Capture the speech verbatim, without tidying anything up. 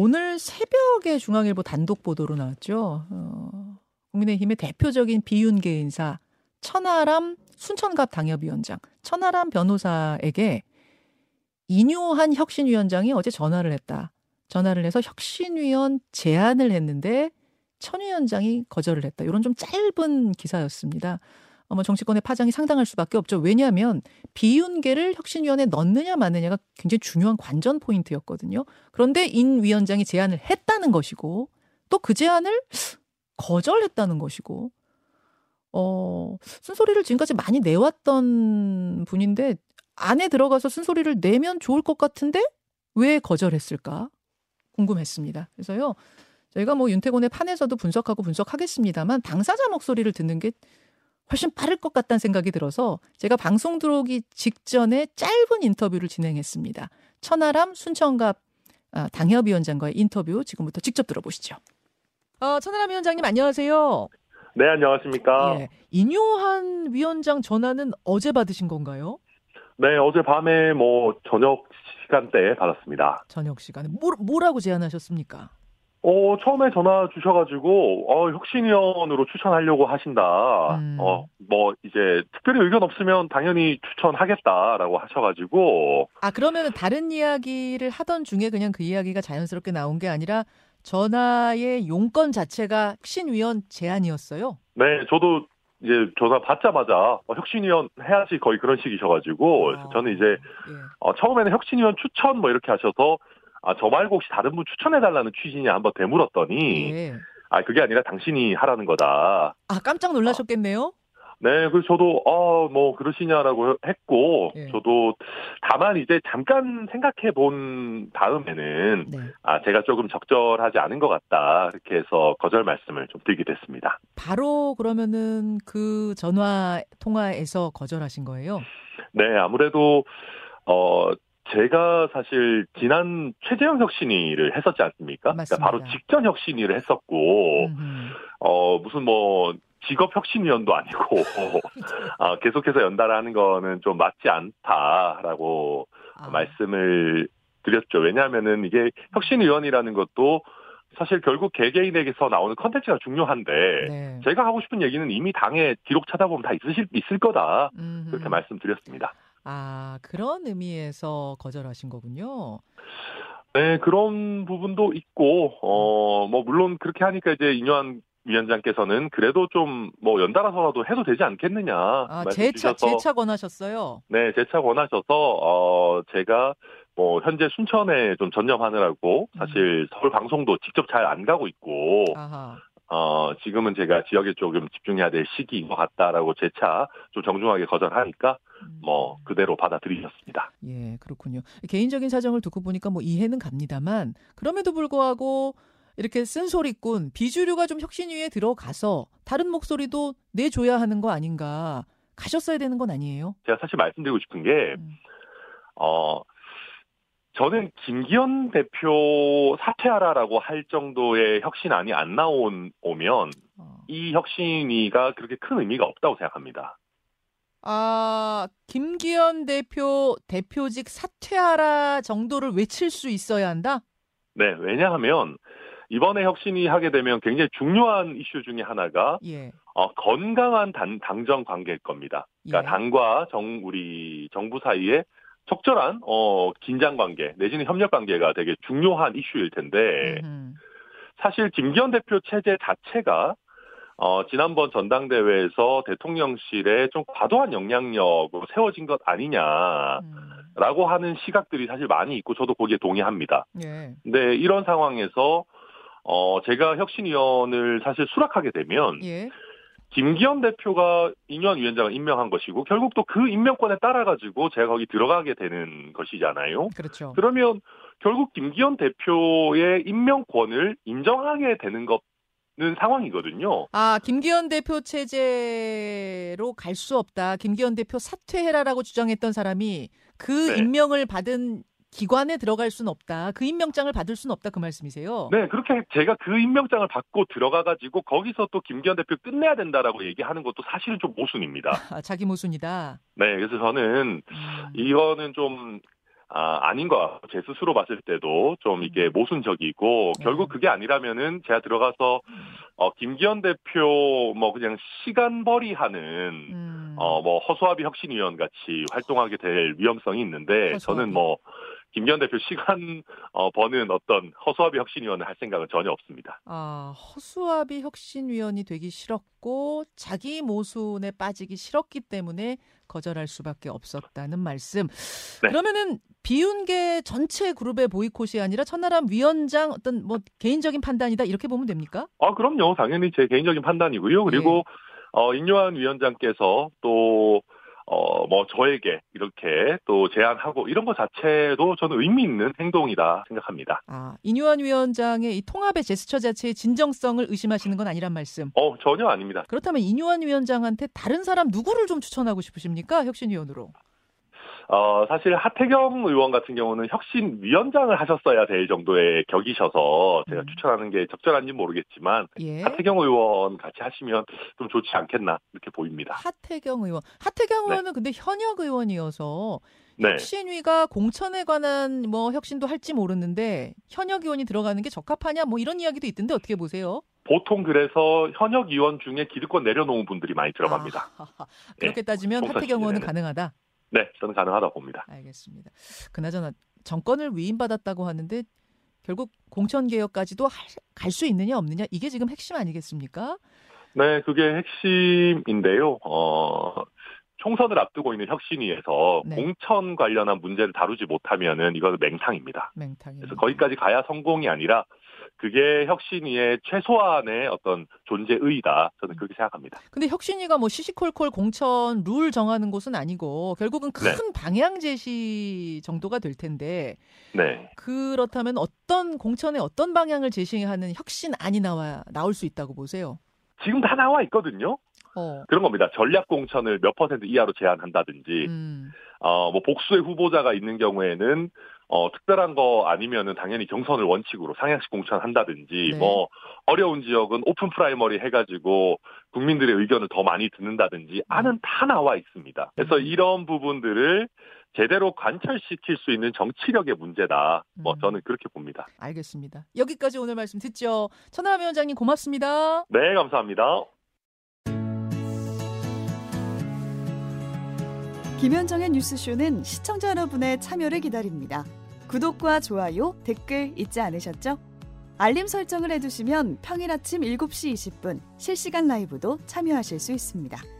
오늘 새벽에 중앙일보 단독 보도로 나왔죠. 어, 국민의힘의 대표적인 비윤계 인사 천하람 순천갑 당협위원장, 천하람 변호사에게 인요한 혁신위원장이 어제 전화를 했다. 전화를 해서 혁신위원 제안을 했는데 천 위원장이 거절을 했다. 이런 좀 짧은 기사였습니다. 아마 정치권의 파장이 상당할 수밖에 없죠. 왜냐하면 비윤계를 혁신위원회에 넣느냐 마느냐가 굉장히 중요한 관전 포인트였거든요. 그런데 인 위원장이 제안을 했다는 것이고 또 그 제안을 거절했다는 것이고 어, 쓴소리를 지금까지 많이 내왔던 분인데 안에 들어가서 쓴소리를 내면 좋을 것 같은데 왜 거절했을까 궁금했습니다. 그래서요. 저희가 뭐 윤태곤의 판에서도 분석하고 분석하겠습니다만 당사자 목소리를 듣는 게 훨씬 빠를 것 같다는 생각이 들어서 제가 방송 들어오기 직전에 짧은 인터뷰를 진행했습니다. 천하람 순천갑 당협위원장과의 인터뷰 지금부터 직접 들어보시죠. 어, 천하람 위원장님 안녕하세요. 네, 안녕하십니까. 예, 인요한 위원장 전화는 어제 받으신 건가요? 네, 어제 밤에 뭐 저녁 시간대에 받았습니다. 저녁 시간에 뭐, 뭐라고 제안하셨습니까? 어, 처음에 전화 주셔가지고, 어, 혁신위원으로 추천하려고 하신다. 음. 어, 뭐, 이제, 특별히 의견 없으면 당연히 추천하겠다라고 하셔가지고. 아, 그러면은 다른 이야기를 하던 중에 그냥 그 이야기가 자연스럽게 나온 게 아니라 전화의 용건 자체가 혁신위원 제안이었어요? 네, 저도 이제 전화 받자마자 어, 혁신위원 해야지 거의 그런 식이셔가지고, 아. 저는 이제, 예. 어, 처음에는 혁신위원 추천 뭐 이렇게 하셔서 아, 저 말고 혹시 다른 분 추천해달라는 취지냐 한번 되물었더니 예. 아, 그게 아니라 당신이 하라는 거다. 아, 깜짝 놀라셨겠네요. 아, 네, 그래서 저도 어, 뭐 그러시냐라고 했고 예. 저도 다만 이제 잠깐 생각해 본 다음에는 네. 아, 제가 조금 적절하지 않은 것 같다. 그렇게 해서 거절 말씀을 좀 드리게 됐습니다. 바로 그러면은 그 전화 통화에서 거절하신 거예요? 네, 아무래도 어. 제가 사실 지난 최재형 혁신위를 했었지 않습니까? 그러니까 바로 직전 혁신위를 했었고 음흠. 어 무슨 뭐 직업 혁신위원도 아니고 아, 계속해서 연달아 하는 거는 좀 맞지 않다라고 아. 말씀을 드렸죠. 왜냐하면은 이게 혁신위원이라는 것도 사실 결국 개개인에게서 나오는 컨텐츠가 중요한데 네. 제가 하고 싶은 얘기는 이미 당의 기록 찾아보면 다 있으실 있을 거다 음흠. 그렇게 말씀드렸습니다. 아, 그런 의미에서 거절하신 거군요. 네, 그런 부분도 있고, 어, 뭐, 물론 그렇게 하니까 이제 인요한 위원장께서는 그래도 좀 뭐 연달아서라도 해도 되지 않겠느냐. 아, 재차, 재차 권하셨어요? 네, 재차 권하셔서, 어, 제가 뭐, 현재 순천에 좀 전념하느라고 사실 음. 서울 방송도 직접 잘 안 가고 있고, 아하. 어, 지금은 제가 지역에 조금 집중해야 될 시기인 것 같다라고 재차 좀 정중하게 거절하니까 뭐 그대로 받아들이셨습니다. 예, 그렇군요. 개인적인 사정을 듣고 보니까 뭐 이해는 갑니다만 그럼에도 불구하고 이렇게 쓴소리꾼 비주류가 좀 혁신위에 들어가서 다른 목소리도 내줘야 하는 거 아닌가 가셨어야 되는 건 아니에요? 제가 사실 말씀드리고 싶은 게 음. 어. 저는 김기현 대표 사퇴하라라고 할 정도의 혁신안이 안 나오면 이 혁신위가 그렇게 큰 의미가 없다고 생각합니다. 아, 김기현 대표 대표직 사퇴하라 정도를 외칠 수 있어야 한다? 네, 왜냐하면 이번에 혁신위 하게 되면 굉장히 중요한 이슈 중에 하나가 예. 어, 건강한 당, 당정 관계일 겁니다. 그러니까 예. 당과 정, 우리 정부 사이에 적절한 어, 긴장관계 내지는 협력관계가 되게 중요한 이슈일 텐데 음. 사실 김기현 대표 체제 자체가 어, 지난번 전당대회에서 대통령실에 좀 과도한 영향력으로 세워진 것 아니냐라고 음. 하는 시각들이 사실 많이 있고 저도 거기에 동의합니다. 그런데 예. 이런 상황에서 어, 제가 혁신위원을 사실 수락하게 되면 예. 김기현 대표가 인요한 위원장을 임명한 것이고 결국 또 그 임명권에 따라 가지고 제가 거기 들어가게 되는 것이잖아요. 그렇죠. 그러면 결국 김기현 대표의 임명권을 인정하게 되는 것은 상황이거든요. 아, 김기현 대표 체제로 갈 수 없다. 김기현 대표 사퇴해라라고 주장했던 사람이 그 네. 임명을 받은 기관에 들어갈 수는 없다. 그 임명장을 받을 수는 없다. 그 말씀이세요? 네. 그렇게 제가 그 임명장을 받고 들어가가지고 거기서 또 김기현 대표 끝내야 된다라고 얘기하는 것도 사실은 좀 모순입니다. 아, 자기 모순이다. 네. 그래서 저는 음. 이거는 좀 아, 아닌가, 제 스스로 봤을 때도 좀 이게 모순적이고, 네. 결국 그게 아니라면은 제가 들어가서, 어, 김기현 대표 뭐 그냥 시간벌이 하는, 음. 어, 뭐 허수아비 혁신위원 같이 활동하게 될 위험성이 있는데, 허수아비. 저는 뭐, 김기현 대표 시간 어, 버는 어떤 허수아비 혁신위원을 할 생각은 전혀 없습니다. 아, 허수아비 혁신위원이 되기 싫었고 자기 모순에 빠지기 싫었기 때문에 거절할 수밖에 없었다는 말씀. 네. 그러면은 비윤계 전체 그룹의 보이콧이 아니라 천하람 위원장 어떤 뭐 개인적인 판단이다 이렇게 보면 됩니까? 아, 그럼요. 당연히 제 개인적인 판단이고요. 그리고 네. 어, 인요한 위원장께서 또 어, 뭐, 저에게 이렇게 또 제안하고 이런 것 자체도 저는 의미 있는 행동이다 생각합니다. 아, 인요한 위원장의 이 통합의 제스처 자체의 진정성을 의심하시는 건 아니란 말씀? 어, 전혀 아닙니다. 그렇다면 인요한 위원장한테 다른 사람 누구를 좀 추천하고 싶으십니까? 혁신위원으로? 어, 사실 하태경 의원 같은 경우는 혁신위원장을 하셨어야 될 정도의 격이셔서 제가 음. 추천하는 게 적절한지 모르겠지만 예. 하태경 의원 같이 하시면 좀 좋지 않겠나 이렇게 보입니다. 하태경 의원. 하태경 네. 의원은 근데 현역 의원이어서 네. 혁신위가 공천에 관한 뭐 혁신도 할지 모르는데 현역 의원이 들어가는 게 적합하냐 뭐 이런 이야기도 있던데 어떻게 보세요? 보통 그래서 현역 의원 중에 기득권 내려놓은 분들이 많이 들어갑니다. 아, 그렇게 네. 따지면 하태경 의원은 가능하다? 네, 저는 가능하다 봅니다. 알겠습니다. 그나저나 정권을 위임받았다고 하는데 결국 공천개혁까지도 갈 수 있느냐 없느냐 이게 지금 핵심 아니겠습니까? 네, 그게 핵심인데요. 어, 총선을 앞두고 있는 혁신위에서 네. 공천 관련한 문제를 다루지 못하면은 이건 맹탕입니다. 맹탕입니다. 그래서 거기까지 가야 성공이 아니라 그게 혁신위의 최소한의 어떤 존재의다. 저는 그렇게 생각합니다. 근데 혁신위가 뭐 시시콜콜 공천 룰 정하는 곳은 아니고 결국은 큰 네. 방향 제시 정도가 될 텐데 네. 그렇다면 어떤 공천에 어떤 방향을 제시하는 혁신안이 나와, 나올 수 있다고 보세요? 지금 다 나와 있거든요. 어. 그런 겁니다. 전략 공천을 몇 퍼센트 이하로 제한한다든지 음. 어, 뭐 복수의 후보자가 있는 경우에는 어, 특별한 거 아니면은 당연히 경선을 원칙으로 상향식 공천한다든지, 네. 뭐, 어려운 지역은 오픈 프라이머리 해가지고 국민들의 의견을 더 많이 듣는다든지, 안은 다 나와 있습니다. 그래서 이런 부분들을 제대로 관철시킬 수 있는 정치력의 문제다. 뭐, 저는 그렇게 봅니다. 알겠습니다. 여기까지 오늘 말씀 듣죠. 천하람 위원장님 고맙습니다. 네, 감사합니다. 김현정의 뉴스쇼는 시청자 여러분의 참여를 기다립니다. 구독과 좋아요, 댓글 잊지 않으셨죠? 알림 설정을 해두시면 평일 아침 일곱 시 이십 분 실시간 라이브도 참여하실 수 있습니다.